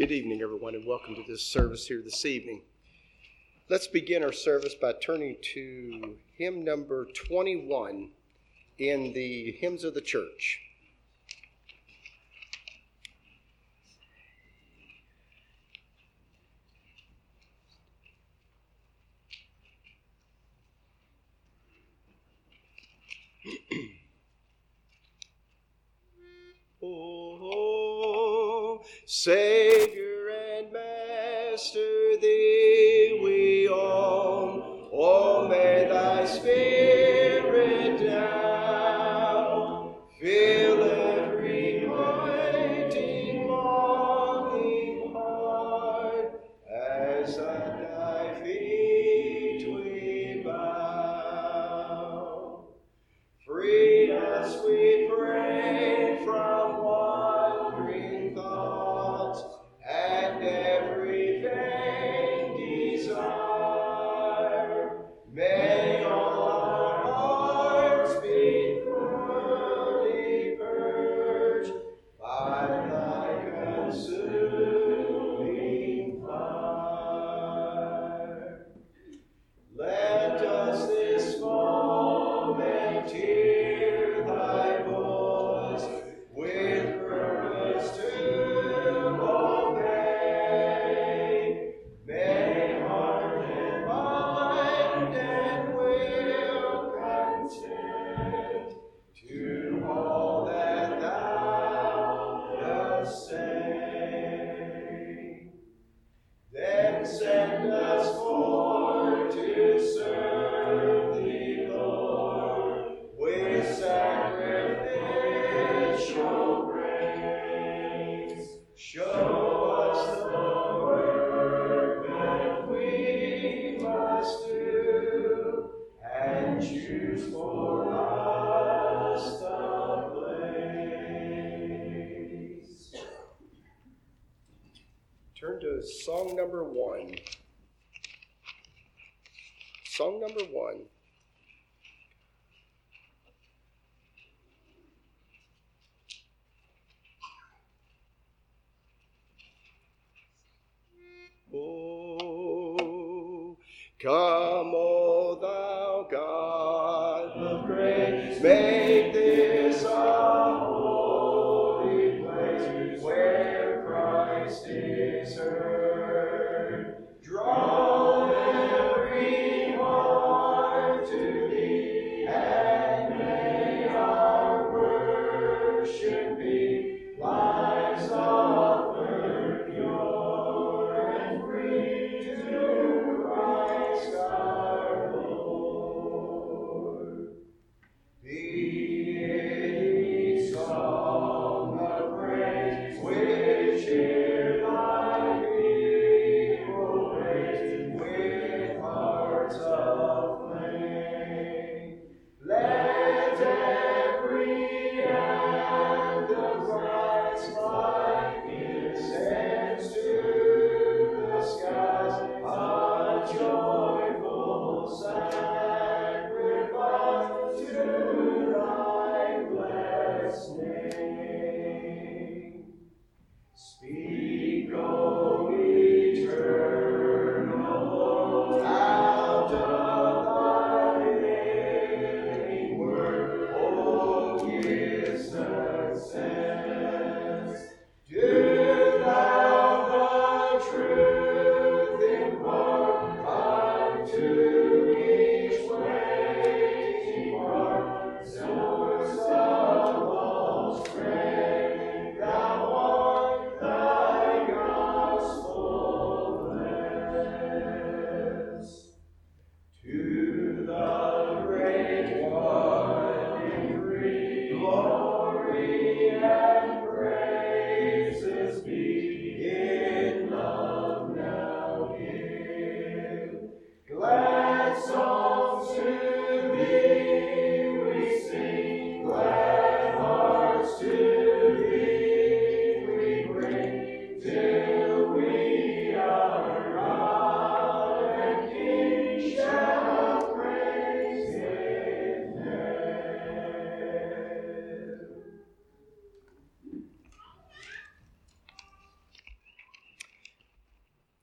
Good evening, everyone, and welcome to this service here this evening. Let's begin our service by turning to hymn number 21 in the hymns of the church. Oh, Savior and Master, Thee we own. Oh, may Thy Spirit down fill every waiting, longing heart, as at Thy feet we bow. Free us, we pray, from wandering thoughts and every vain desire. May all our hearts be thoroughly purged by Thy consuming fire. Let us this moment hear Thy voice with purpose to obey. May heart and mind and will consent to all that Thou dost say. Then send us forth to serve Thee, Lord, with sacrificial praise. Show us the work that we must do, and choose for us the place. Turn to song number one. Song number one. Oh, come, O Thou God of grace, make this a holy place where Christ is heard. Draw every heart to Thee, and may our worship be lives offered pure and free to Christ our Lord. Be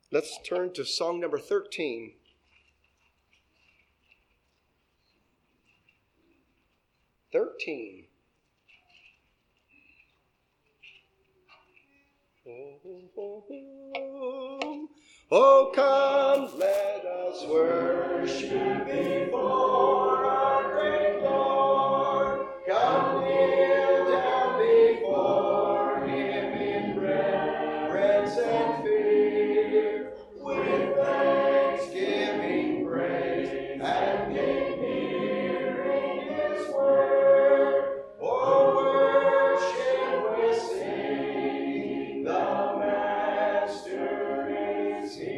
Let's turn to song number 13. Oh, come, let us worship before our great Lord. Come kneel down before him in reverence and fear, with thanksgiving, praise, and in hearing his word. Oh, worship we sing, the Master is here.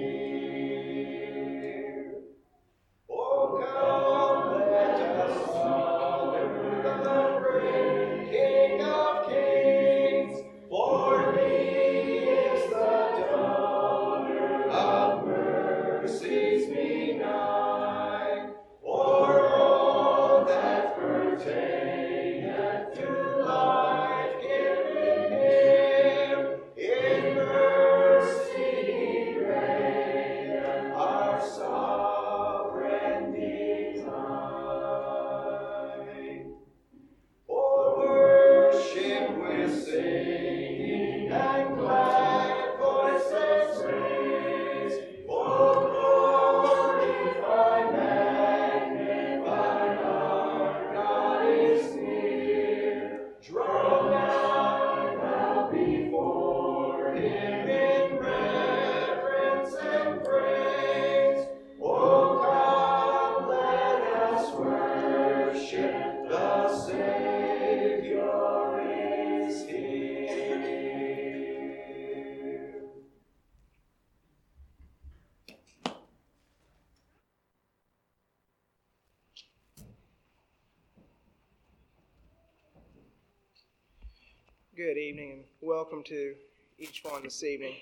Good evening and welcome to each one this evening.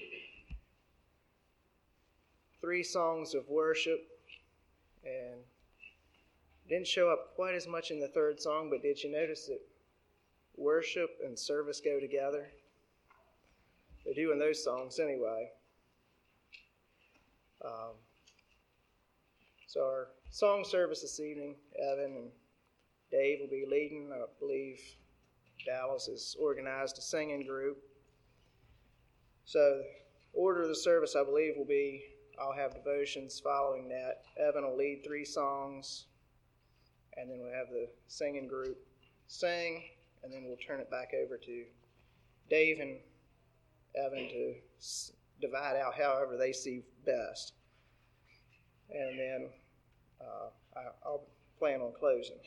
3 songs of worship, and didn't show up quite as much in the third song, but did you notice that worship and service go together? They do in those songs anyway. So our song service this evening, Evan and Dave will be leading, I believe. Alice has organized a singing group. So the order of the service, I believe, will be I'll have devotions following that. Evan will lead 3 songs, and then we'll have the singing group sing, and then we'll turn it back over to Dave and Evan to divide out however they see best. And then I'll plan on closing.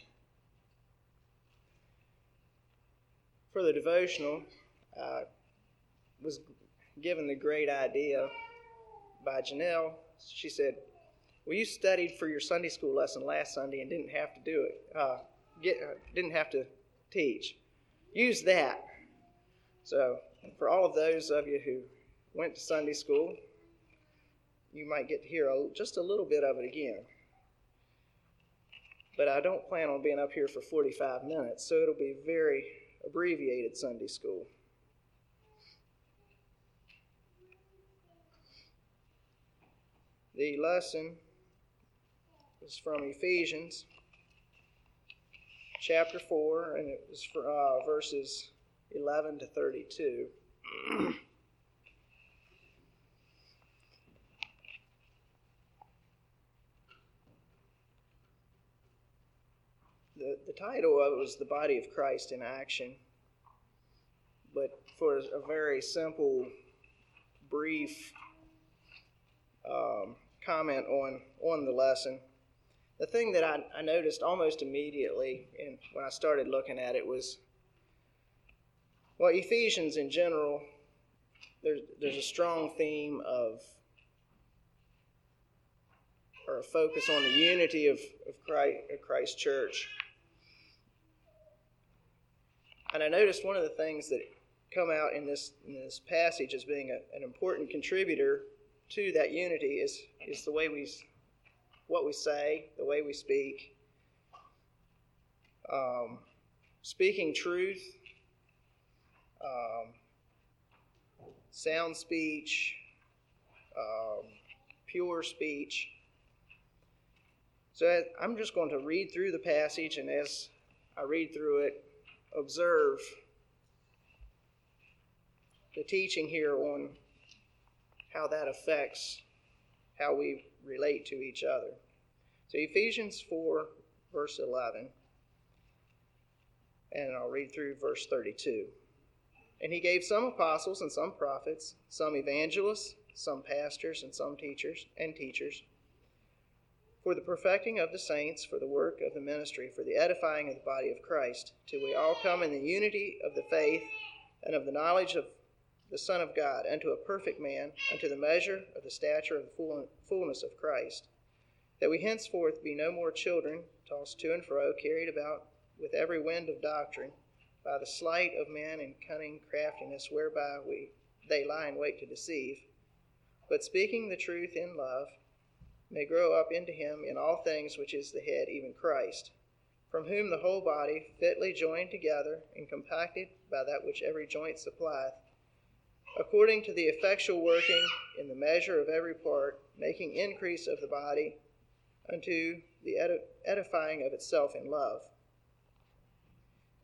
For the devotional, I was given the great idea by Janelle. She said, well, you studied for your Sunday school lesson last Sunday and didn't have to do it. Didn't have to teach. Use that. So for all of those of you who went to Sunday school, you might get to hear just a little bit of it again. But I don't plan on being up here for 45 minutes, so it'll be very abbreviated Sunday school. The lesson is from Ephesians chapter 4, and it was for, verses 11 to 32. The title of it was The Body of Christ in Action, but for a very simple, brief comment on the lesson, the thing that I noticed almost immediately and when I started looking at it was, well, Ephesians in general, there's a strong theme of, or a focus on the unity of Christ's church. And I noticed one of the things that come out in this passage as being an important contributor to that unity is the way what we say, the way we speak, speaking truth, sound speech, pure speech. So I'm just going to read through the passage, and as I read through it, observe the teaching here on how that affects how we relate to each other. So Ephesians 4, verse 11, and I'll read through verse 32. And he gave some apostles and some prophets, some evangelists, some pastors and some teachers, for the perfecting of the saints, for the work of the ministry, for the edifying of the body of Christ, till we all come in the unity of the faith and of the knowledge of the Son of God, unto a perfect man, unto the measure of the stature of the fullness of Christ, that we henceforth be no more children, tossed to and fro, carried about with every wind of doctrine, by the sleight of men and cunning craftiness, whereby they lie in wait to deceive, but speaking the truth in love, may grow up into him in all things, which is the head, even Christ, from whom the whole body, fitly joined together and compacted by that which every joint supplieth, according to the effectual working in the measure of every part, making increase of the body unto the edifying of itself in love.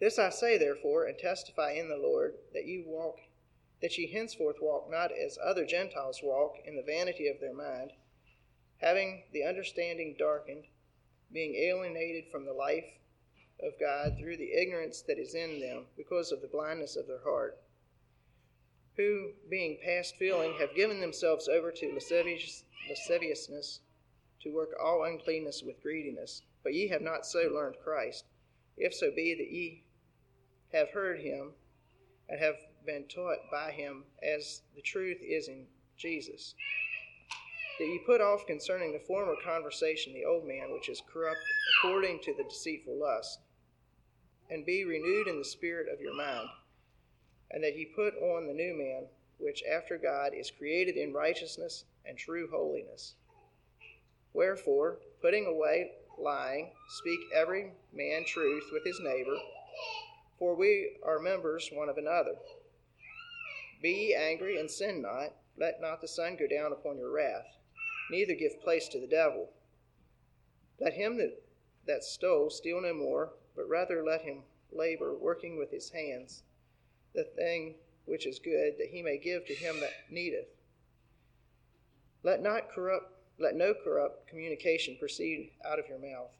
This I say, therefore, and testify in the Lord, that ye henceforth walk not as other Gentiles walk, in the vanity of their mind, having the understanding darkened, being alienated from the life of God through the ignorance that is in them, because of the blindness of their heart, who, being past feeling, have given themselves over to lasciviousness, to work all uncleanness with greediness. But ye have not so learned Christ, if so be that ye have heard him, and have been taught by him, as the truth is in Jesus, that ye put off concerning the former conversation the old man, which is corrupt according to the deceitful lust, and be renewed in the spirit of your mind, and that ye put on the new man, which after God is created in righteousness and true holiness. Wherefore, putting away lying, speak every man truth with his neighbor, for we are members one of another. Be ye angry and sin not, let not the sun go down upon your wrath, neither give place to the devil. Let him that stole steal no more, but rather let him labor, working with his hands, the thing which is good, that he may give to him that needeth. Let no corrupt communication proceed out of your mouth,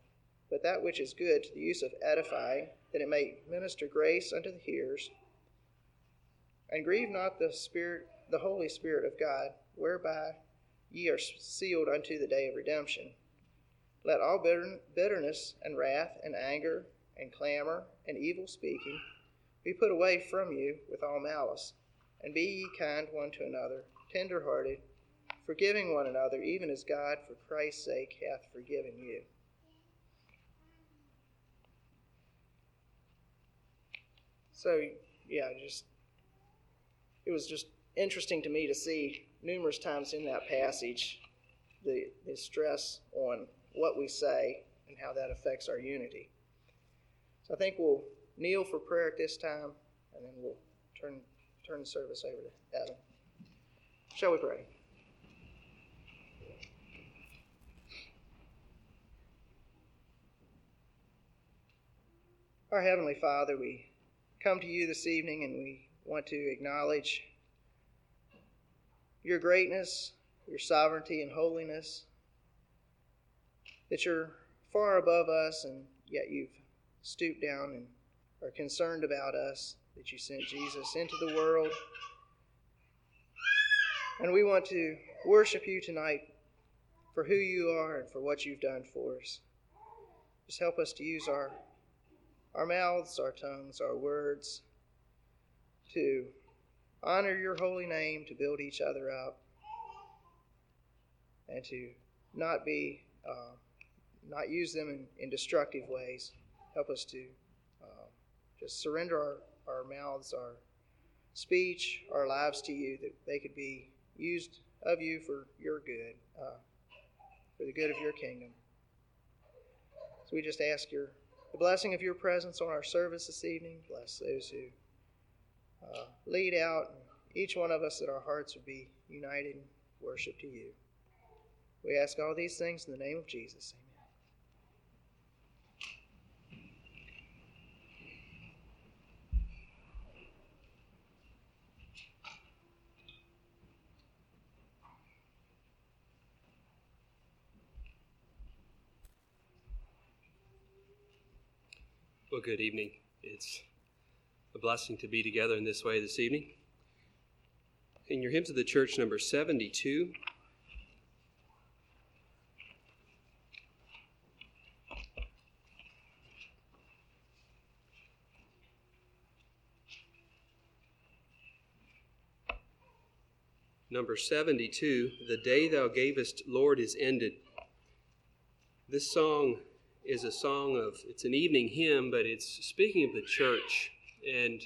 but that which is good to the use of edifying, that it may minister grace unto the hearers. And grieve not the Holy Spirit of God, whereby ye are sealed unto the day of redemption. Let all bitterness and wrath and anger and clamor and evil speaking be put away from you with all malice, and be ye kind one to another, tender-hearted, forgiving one another, even as God for Christ's sake hath forgiven you. So, it was just interesting to me to see numerous times in that passage the stress on what we say and how that affects our unity. So I think we'll kneel for prayer at this time, and then we'll turn the service over to Evan. Shall we pray? Our Heavenly Father, we come to you this evening, and we want to acknowledge your greatness, your sovereignty and holiness, that you're far above us, and yet you've stooped down and are concerned about us, that you sent Jesus into the world. And we want to worship you tonight for who you are and for what you've done for us. Just help us to use our mouths, our tongues, our words to honor your holy name, to build each other up, and to not use them in destructive ways. Help us to just surrender our mouths, our speech, our lives to you, that they could be used of you for your good, for the good of your kingdom. So we just ask the blessing of your presence on our service this evening. Bless those who lead out, each one of us, that our hearts would be united worship to you. We ask all these things in the name of Jesus. Amen. Well, good evening. It's a blessing to be together in this way this evening. In your hymns of the church, number 72. Number 72, The Day Thou Gavest, Lord, is Ended. This song is a song of, it's an evening hymn, but it's speaking of the church and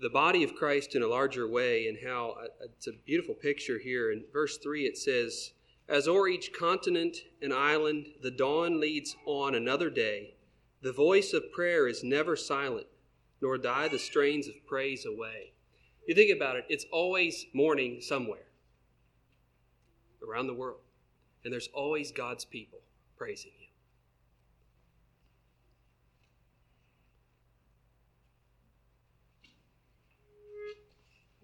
the body of Christ in a larger way, and how it's a beautiful picture here. In verse 3 it says, As o'er each continent and island the dawn leads on another day, the voice of prayer is never silent, nor die the strains of praise away. You think about it, it's always morning somewhere around the world, and there's always God's people praising Him.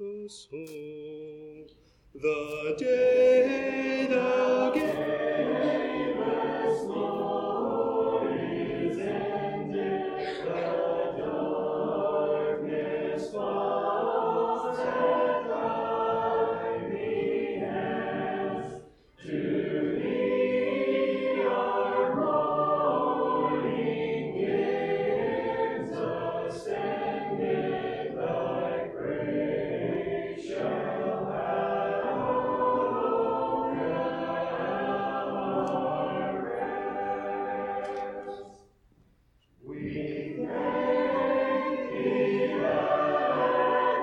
O soul, the day thou gavest, Lord, is ended. The darkness falls at thy hands. To thee our morning is ascended. Thy praise shall have our rest. We thank thee that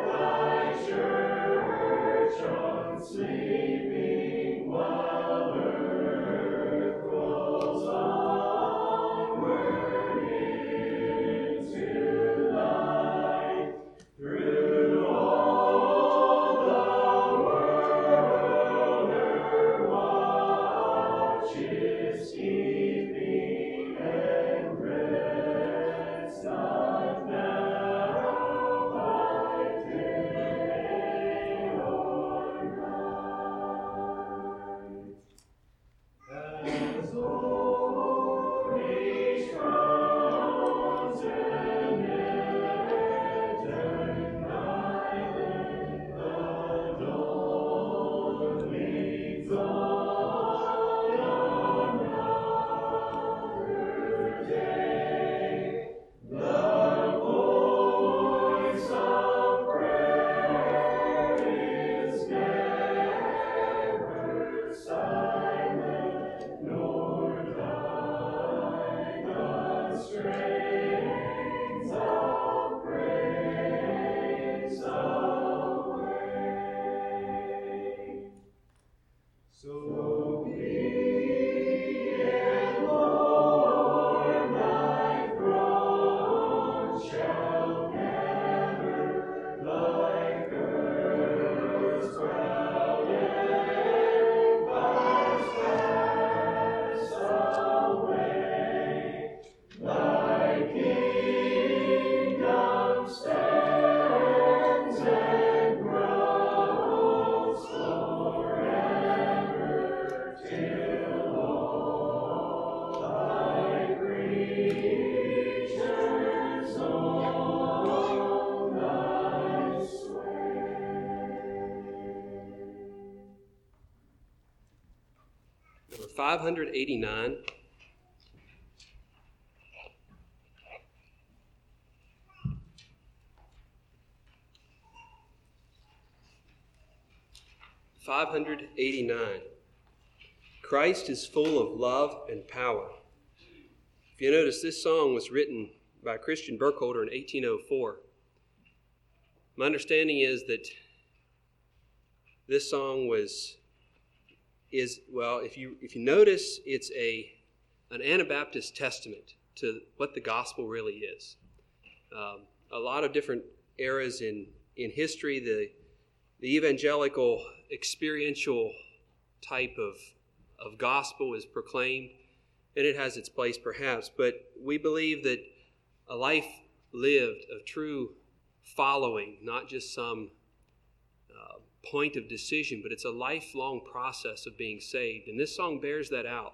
thy church on sleeping while earth rolls onward into light through all. Number 589. Christ is full of love and power. If you notice, this song was written by Christian Burkholder in 1804. My understanding is that this song if you notice, it's an Anabaptist testament to what the gospel really is. A lot of different eras in history, the the evangelical experiential type of gospel is proclaimed, and it has its place perhaps, but we believe that a life lived of true following, not just some point of decision, but it's a lifelong process of being saved, and this song bears that out.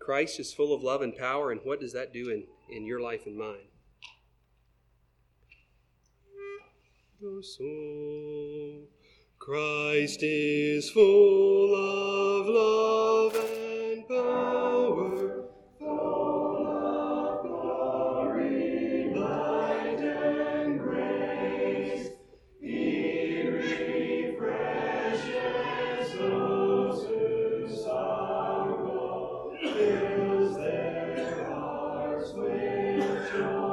Christ is full of love and power, and what does that do in your life and mine? Soul. Christ is full of love and power, full of glory, light and grace. He refreshes those who sorrow, fills their hearts with joy.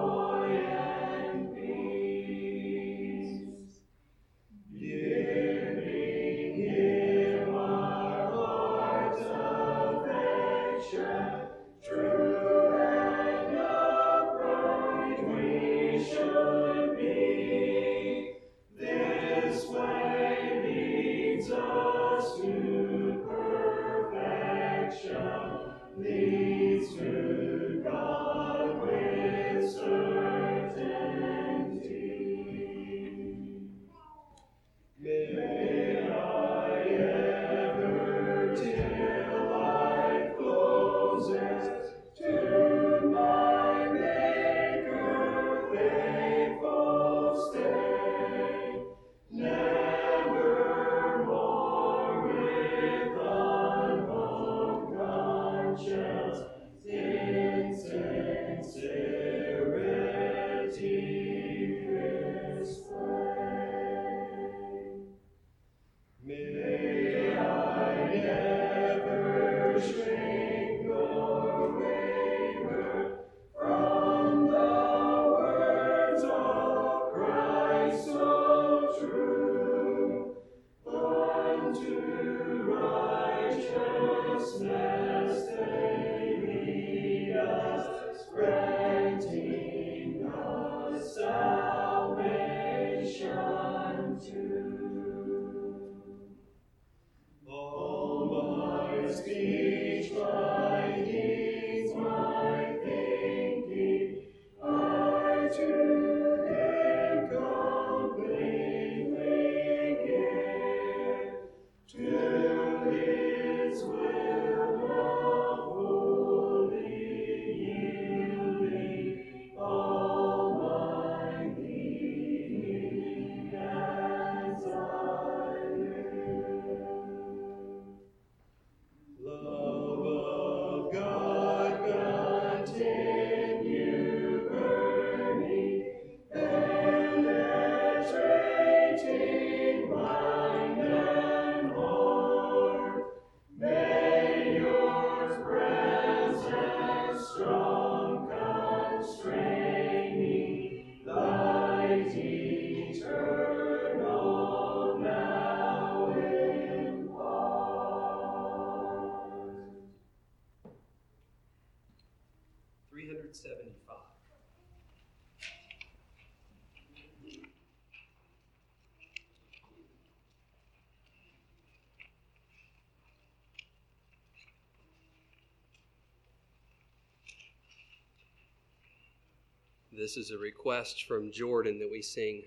This is a request from Jordan that we sing,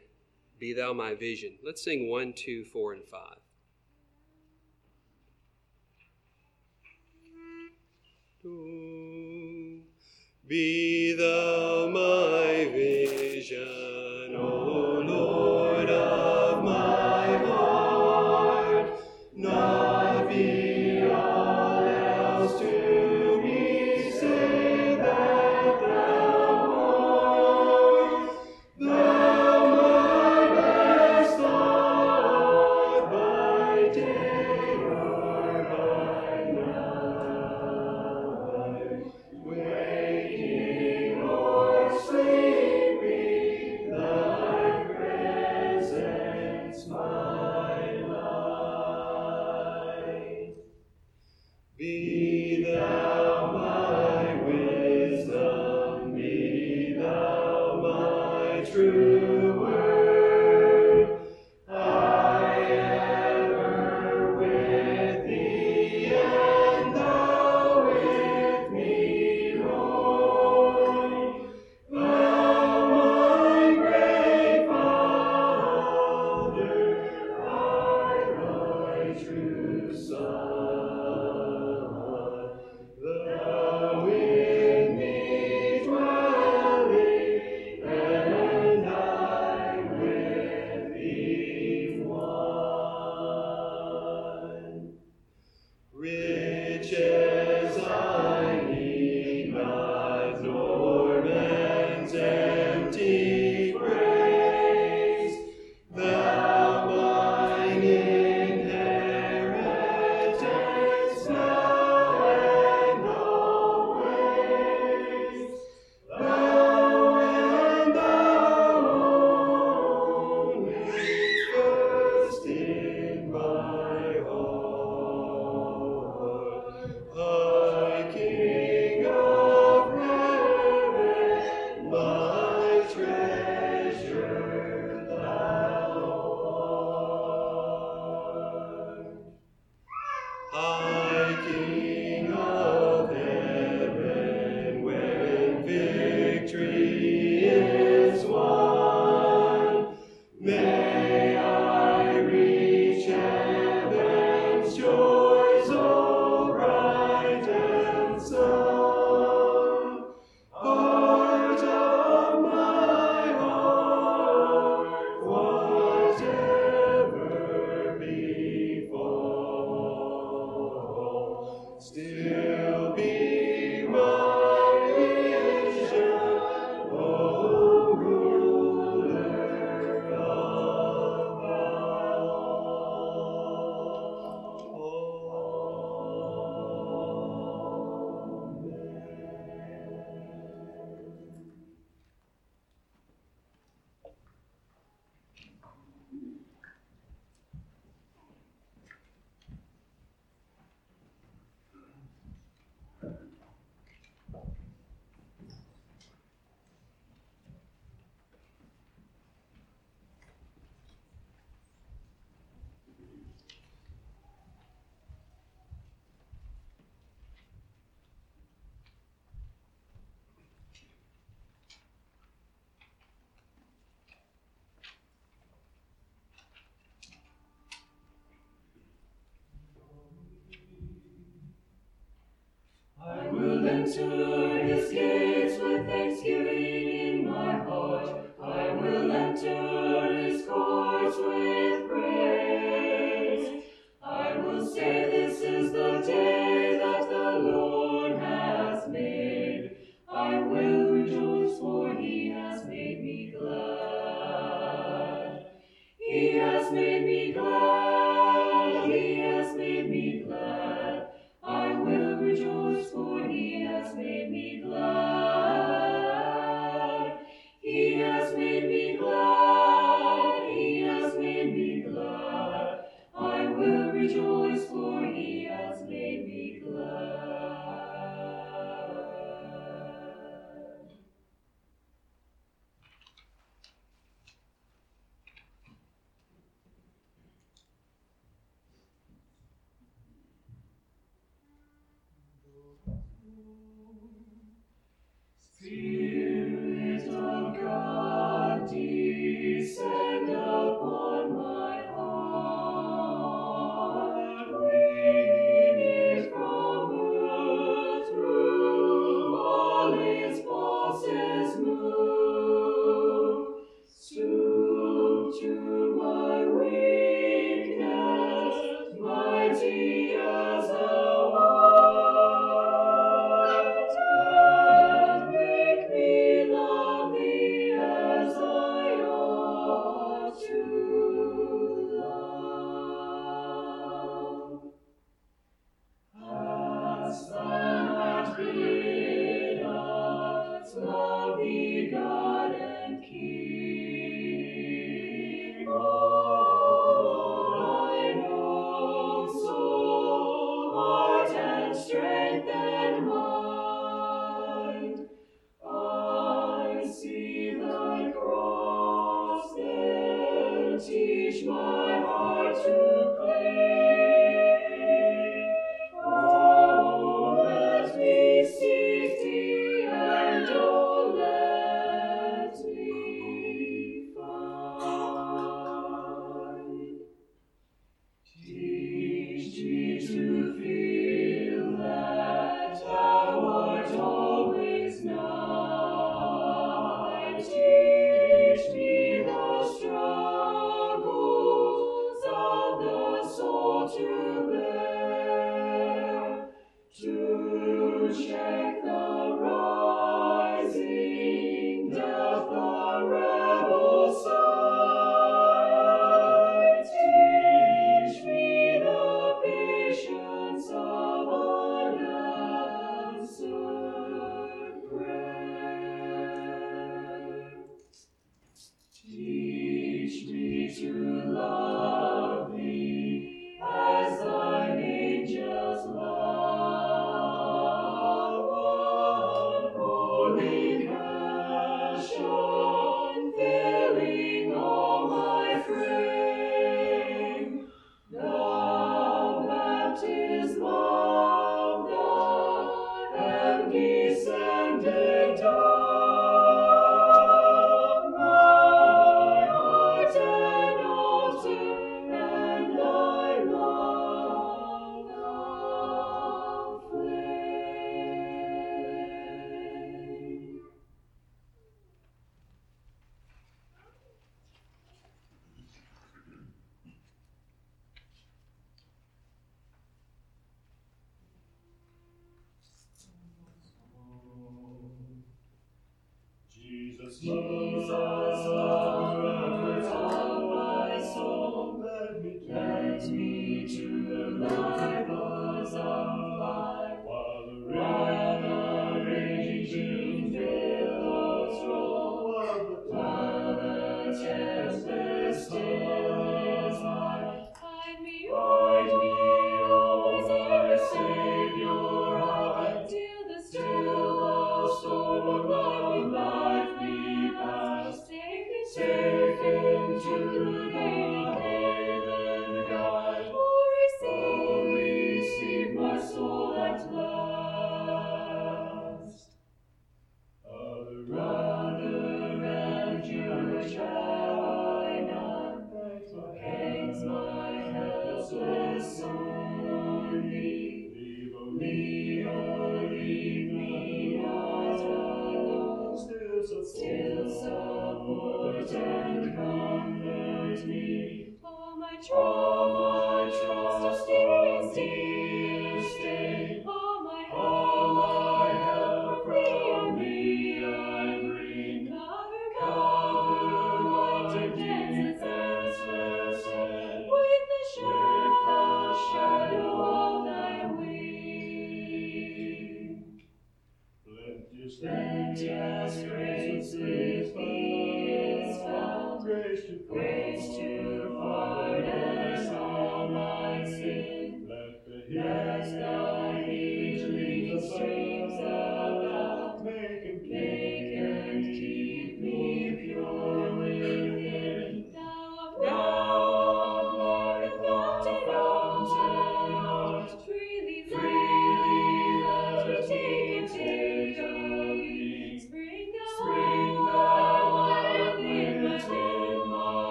Be Thou My Vision. Let's sing 1, 2, 4, and 5. Be Thou my vision, O Lord of my heart, not be all else to me, save that Thou art. Thou my best thought, by day or by night. Waiting or sleeping, May I reach heaven's joys all bright and sun, heart of my heart, whatever befall, still be my vision, O ruler of all. I will enter his gates with thanksgiving in my heart. I will enter his courts with praise. I will say, this is the day that the Lord has made. I will rejoice, for he has made me glad. He has made me glad. He has made me glad. I will rejoice, for he has made me glad. He has made me glad. He has made me glad. I will rejoice, for he has made me glad. At the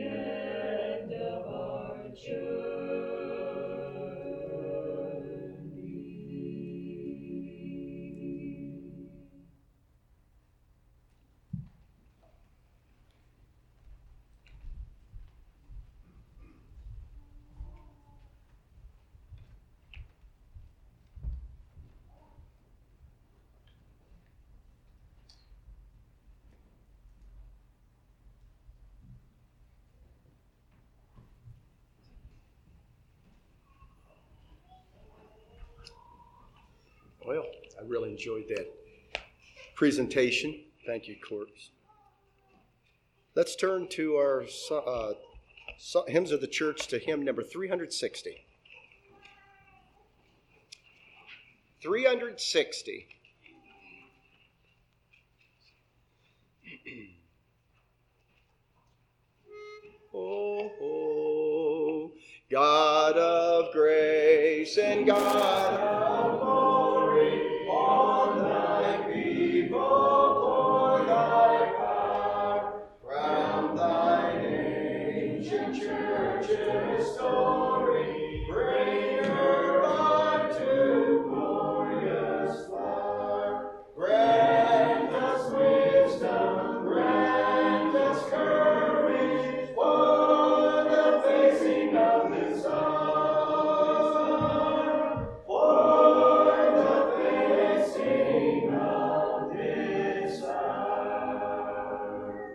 end of our journey. Well, I really enjoyed that presentation. Thank you, Corpse. Let's turn to our hymns of the church, to hymn number 360. 360. Oh, God of grace and God of glory, on thy people pour thy power, from thine ancient church's story, bring her back to glorious flower. Grant us wisdom, grant us courage, for the facing of this hour, for the facing of this hour.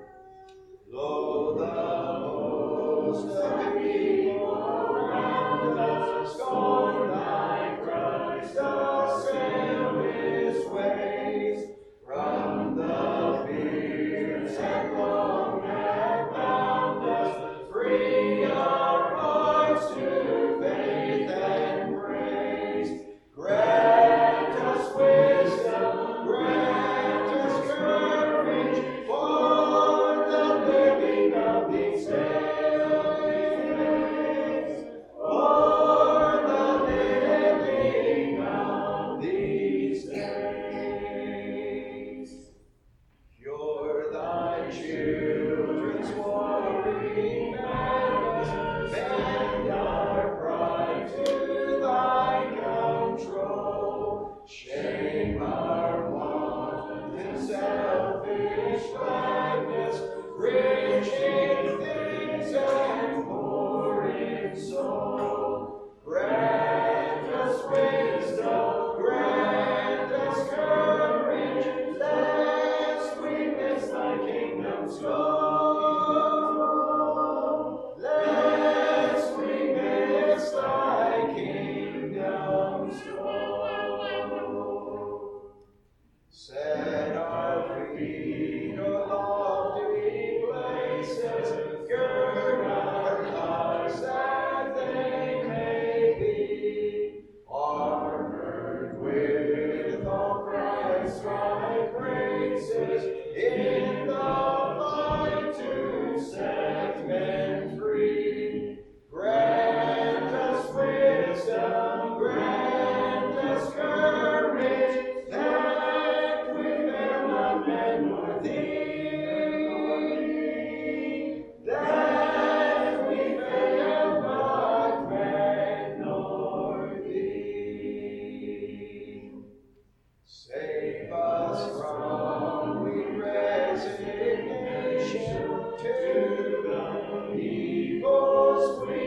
Lo, the host of people round us scorn thy Christ, assail his ways, from the fears that long have bound us, free our hearts to faith and praise. Grant us wisdom, grant us courage, for the living of these days, for the living of these days. Cure thy children's warring manners, bend our pride to thy control, shame our want and selfish gladness, rich in things and poor in soul. Grant us wisdom, grant us courage, lest we miss thy kingdom's goal. Lest we miss thy kingdom's goal. Set our feet aloft in places, gird our hearts that they may be armored with all Christ's right graces, in the fight to set men free. Grant us wisdom, grant us courage, that we fear not men nor thee, that we fear not men nor thee. Save us from weak resignation to the evils we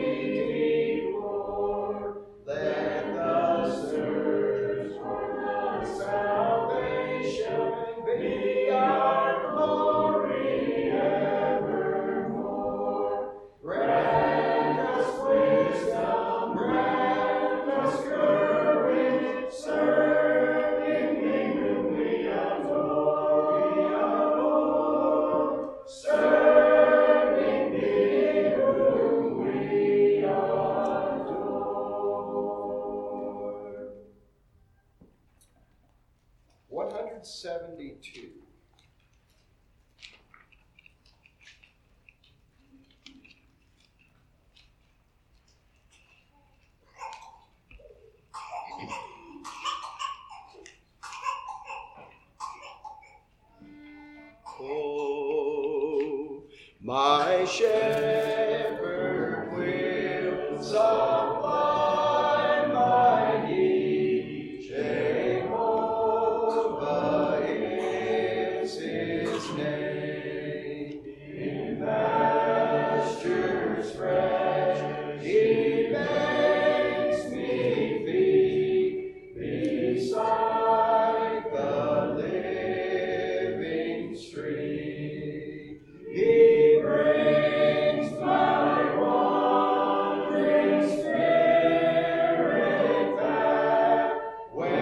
deplore. Let the search for thy salvation be our glory evermore. Grant us wisdom, grant us courage, serving thee whom we adore, we adore. Serving thee whom we adore. 172. 172. Oh, my shepherd will supply my need. Jehovah is his name. In pastures fresh he makes me feed, beside the living stream. He brings my wandering spirit back when I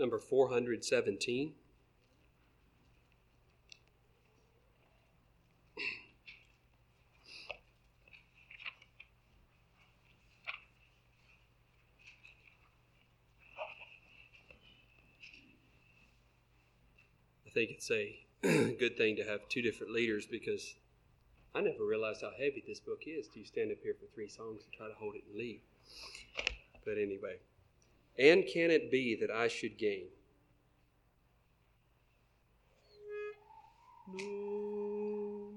number 417. I think it's a good thing to have two different leaders, because I never realized how heavy this book is till you stand up here for three songs and try to hold it and lead. But anyway. And can it be that I should gain? No.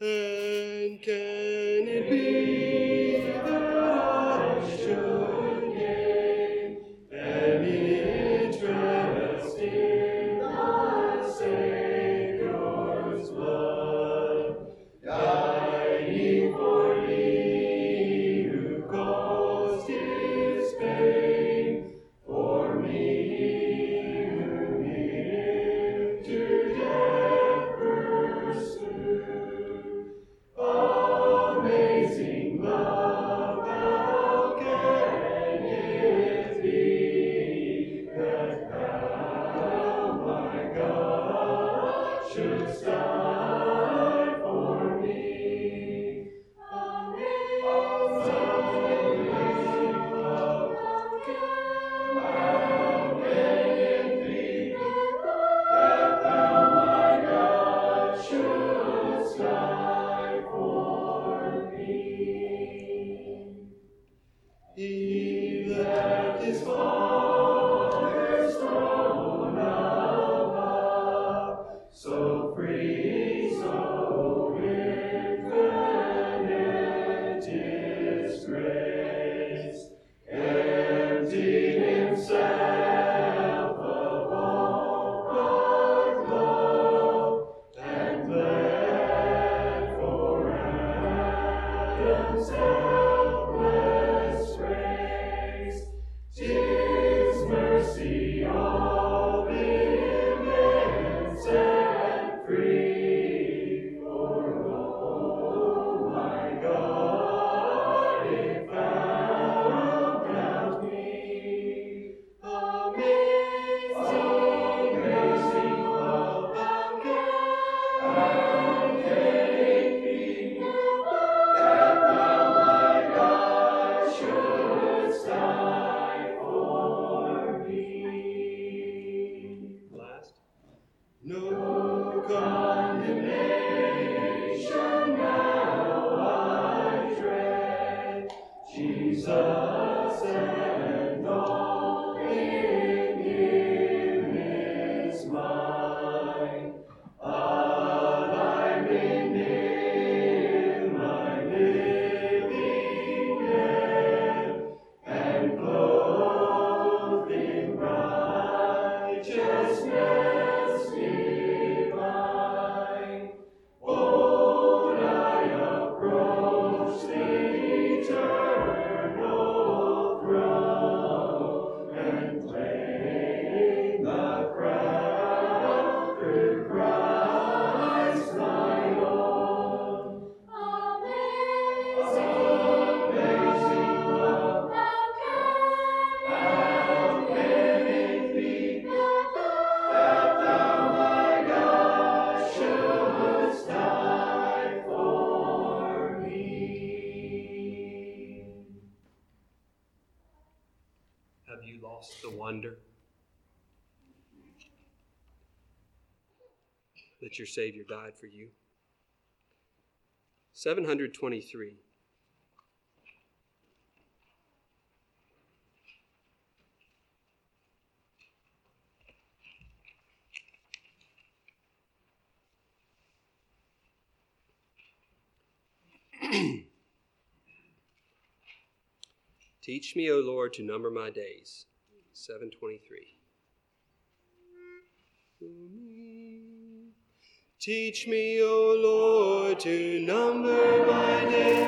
And can it be that I should gain any interest in thy Savior's blood, dying for me who caused his pain? The wonder that your Savior died for you. 723. Teach me, O Lord, to number my days. 7:23. Teach me, O Lord, to number my days.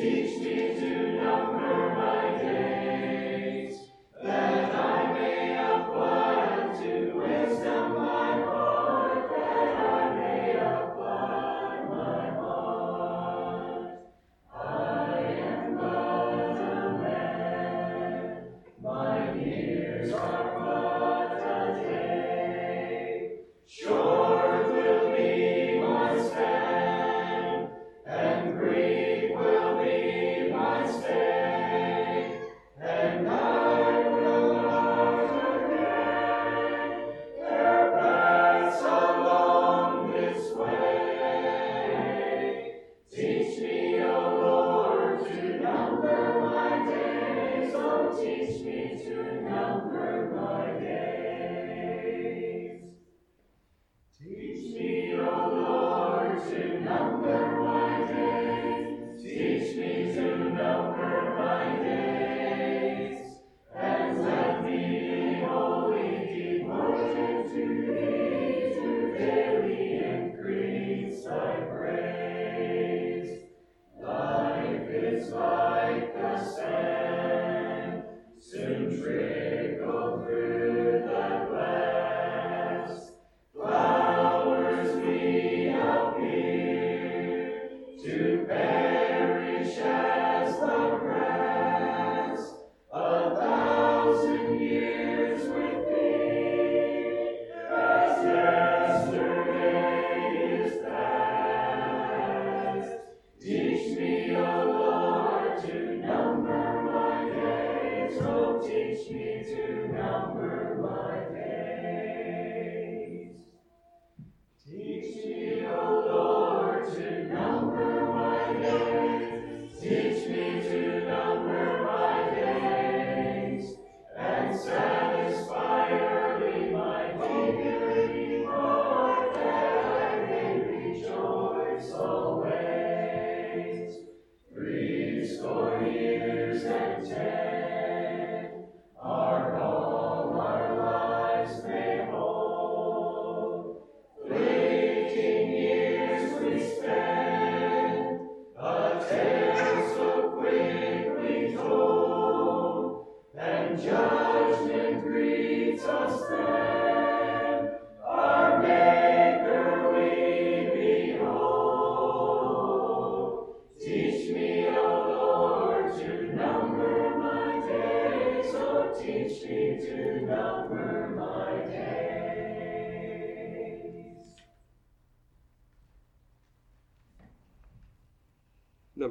Teach me to number my days, that I may apply unto wisdom my heart, that I may apply my heart. I am but a man. My ears are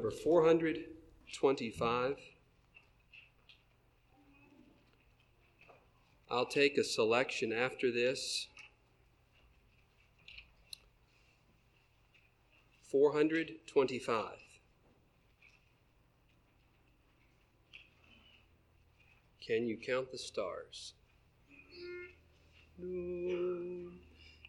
number 425. I'll take a selection after this. 425. Can you count the stars? No.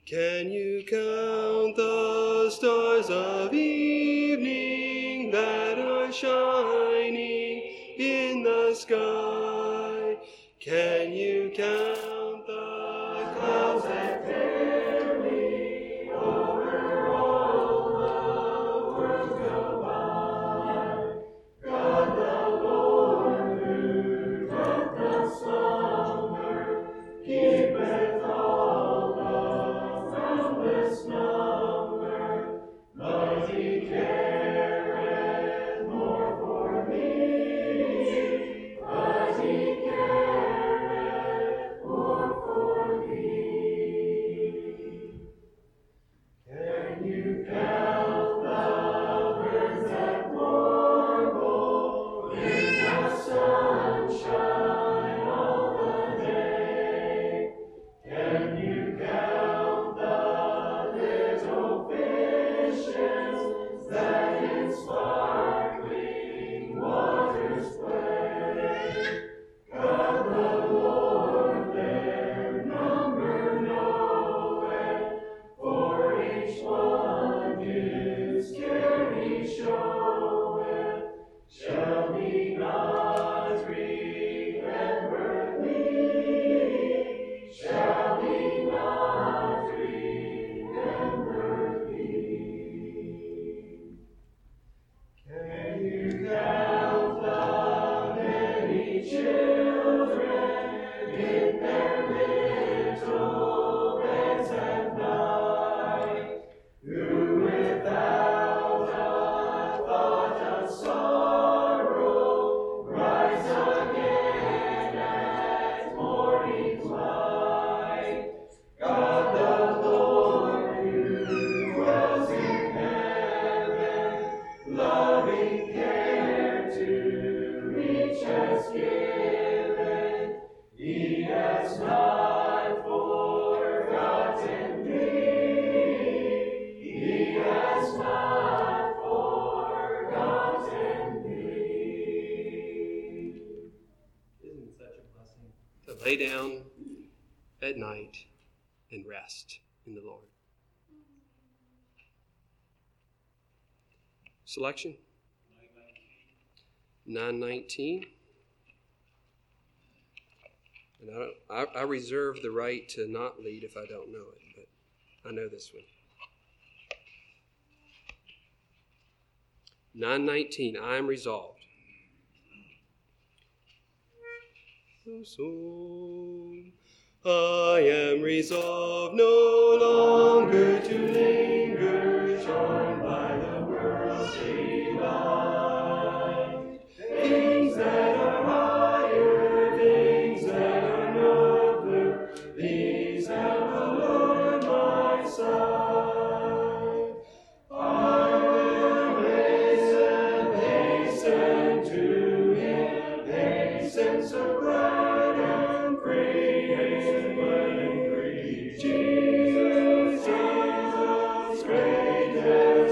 Can you count the stars of evening that are shining in the sky? Can you count the clouds that fairly over all the world go by? God the Lord who doth the slumber, keepeth all the soundless slumber, but he careth more for me, but he careth. Lay down at night and rest in the Lord. Selection? 919. And I reserve the right to not lead if I don't know it, but I know this one. 919. I am resolved. So I am resolved no longer to linger, charmed by the world's delight. Things that are higher, things that are nobler, these have allured my sight. Jesus, Jesus, great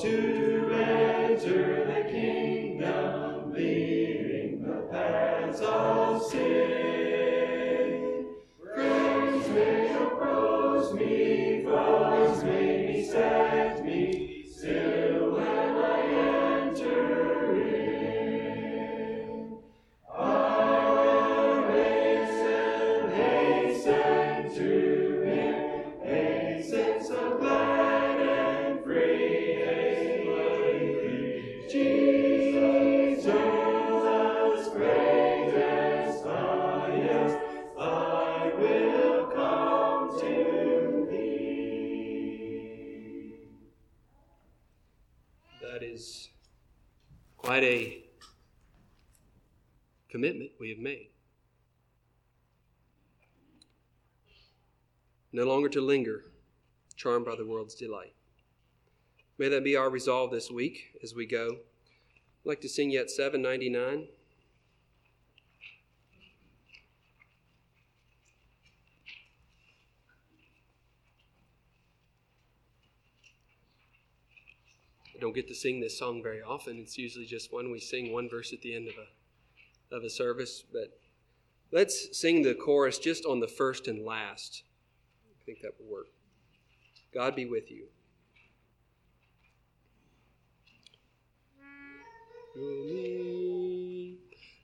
to enter the kingdom, leaving the paths of sin. Grace may oppose me, voice may beset me, still when I enter in. I hasten, hasten to him, hasten so glad and free. Jesus, greatest, highest, I will come to thee. That is quite a commitment we have made. No longer to linger, charmed by the world's delight. May that be our resolve this week as we go. I'd like to sing yet 799. I don't get to sing this song very often. It's usually just one we sing one verse at the end of a service. But let's sing the chorus just on the first and last. I think that will work. God be with you.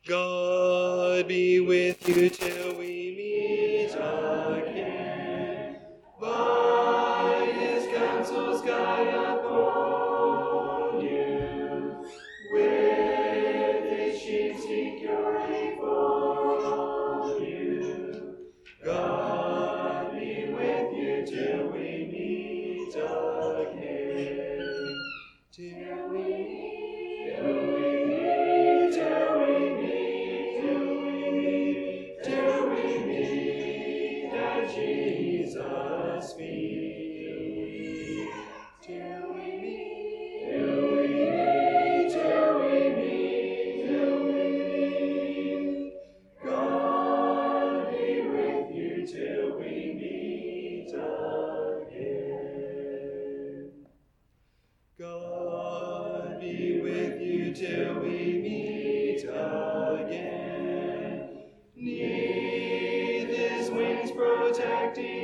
God be with you till we meet again. By his counsel's guide upon you, with his sheep securely for you. God be with you till we meet again. Till we meet. Jesus be. Till we meet, till we meet, till we meet, till we meet. God be with you till we meet again. God be with you till we meet again. Neath his wings protecting.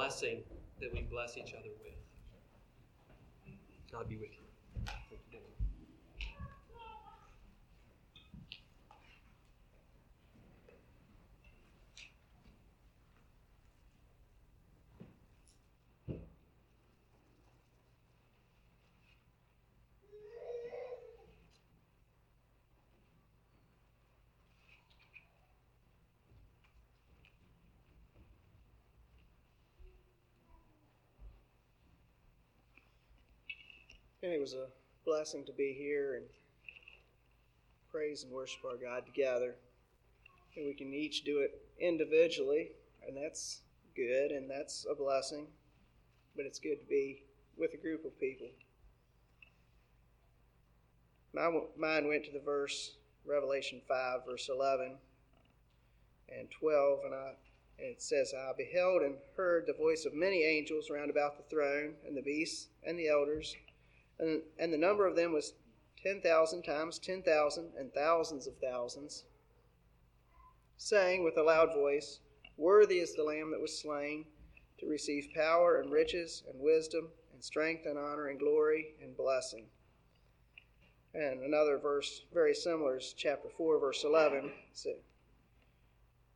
Blessing that we bless each other with. God be with you. And it was a blessing to be here and praise and worship our God together. And we can each do it individually, and that's good, and that's a blessing. But it's good to be with a group of people. Mine went to the verse, Revelation 5, verse 11 and 12, and it says, I beheld and heard the voice of many angels round about the throne, and the beasts, and the elders, and the number of them was 10,000 times 10,000, and thousands of thousands, saying with a loud voice, Worthy is the Lamb that was slain, to receive power and riches and wisdom and strength and honor and glory and blessing. And another verse very similar is chapter 4, verse 11.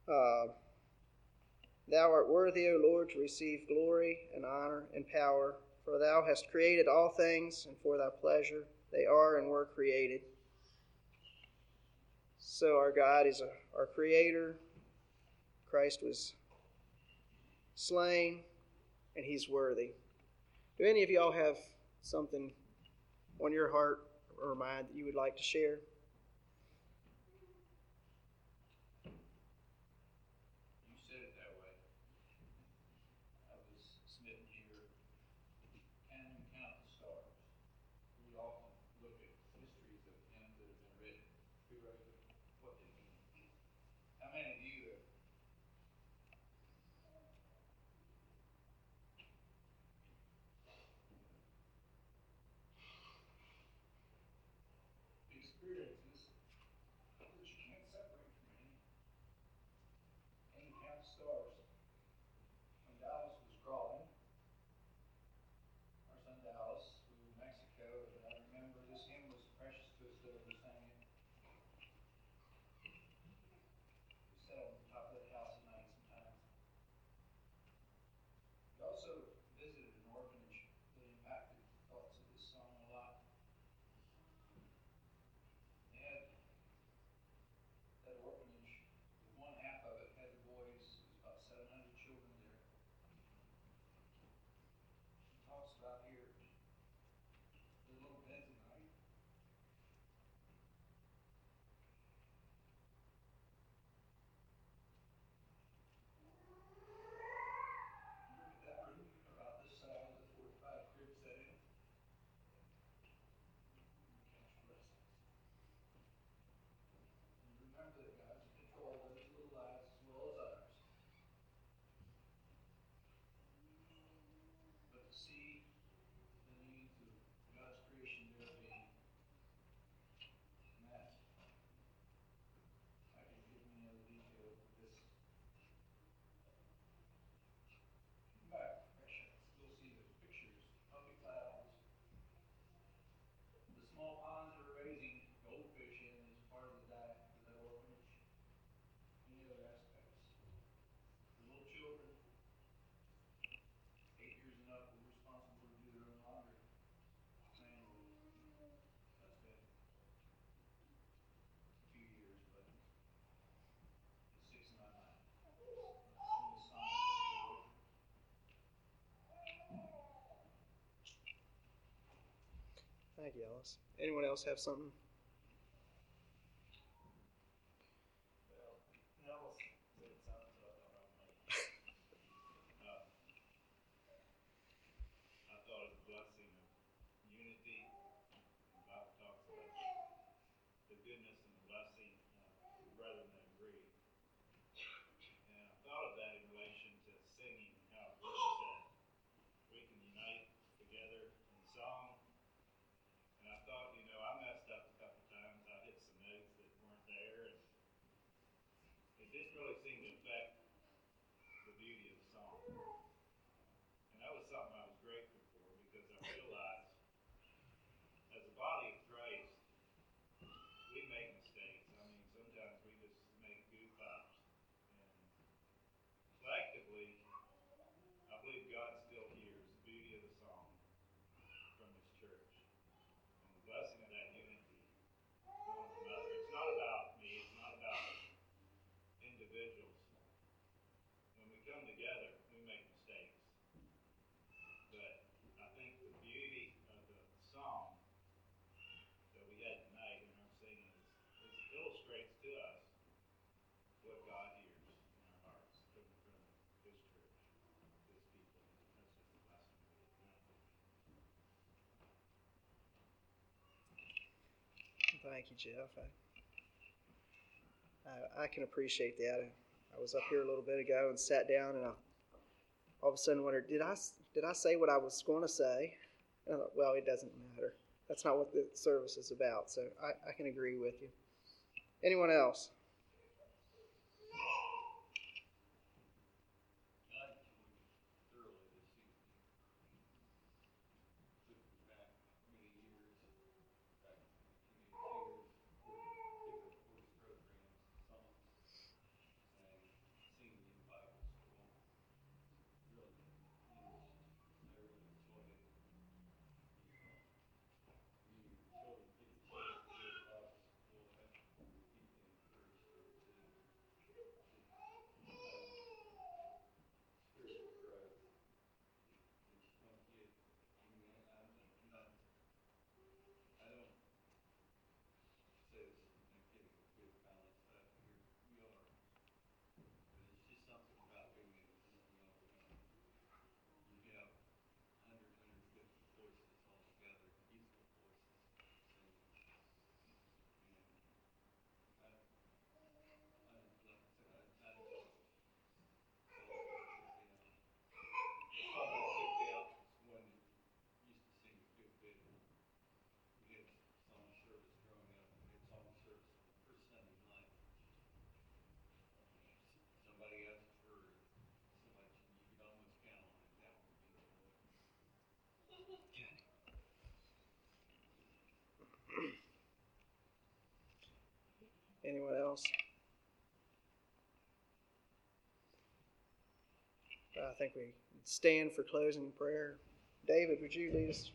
Thou art worthy, O Lord, to receive glory and honor and power, for thou hast created all things, and for thy pleasure they are and were created. So our God is our Creator. Christ was slain, and He's worthy. Do any of y'all have something on your heart or mind that you would like to share? You said it that way. I was sitting here counting the stars. We often look at histories of them that have been written, who wrote them, what they mean. How many of you have Thank you, Alice. Anyone else have something? Together we make mistakes, but I think the beauty of the song Thank you, Jeff. I can appreciate that. I was up here a little bit ago and sat down, and I all of a sudden wondered, did I say what I was going to say? And I thought, well, it doesn't matter. That's not what the service is about. So I can agree with you. Anyone else? Anyone else? I think we stand for closing prayer. David, would you lead us?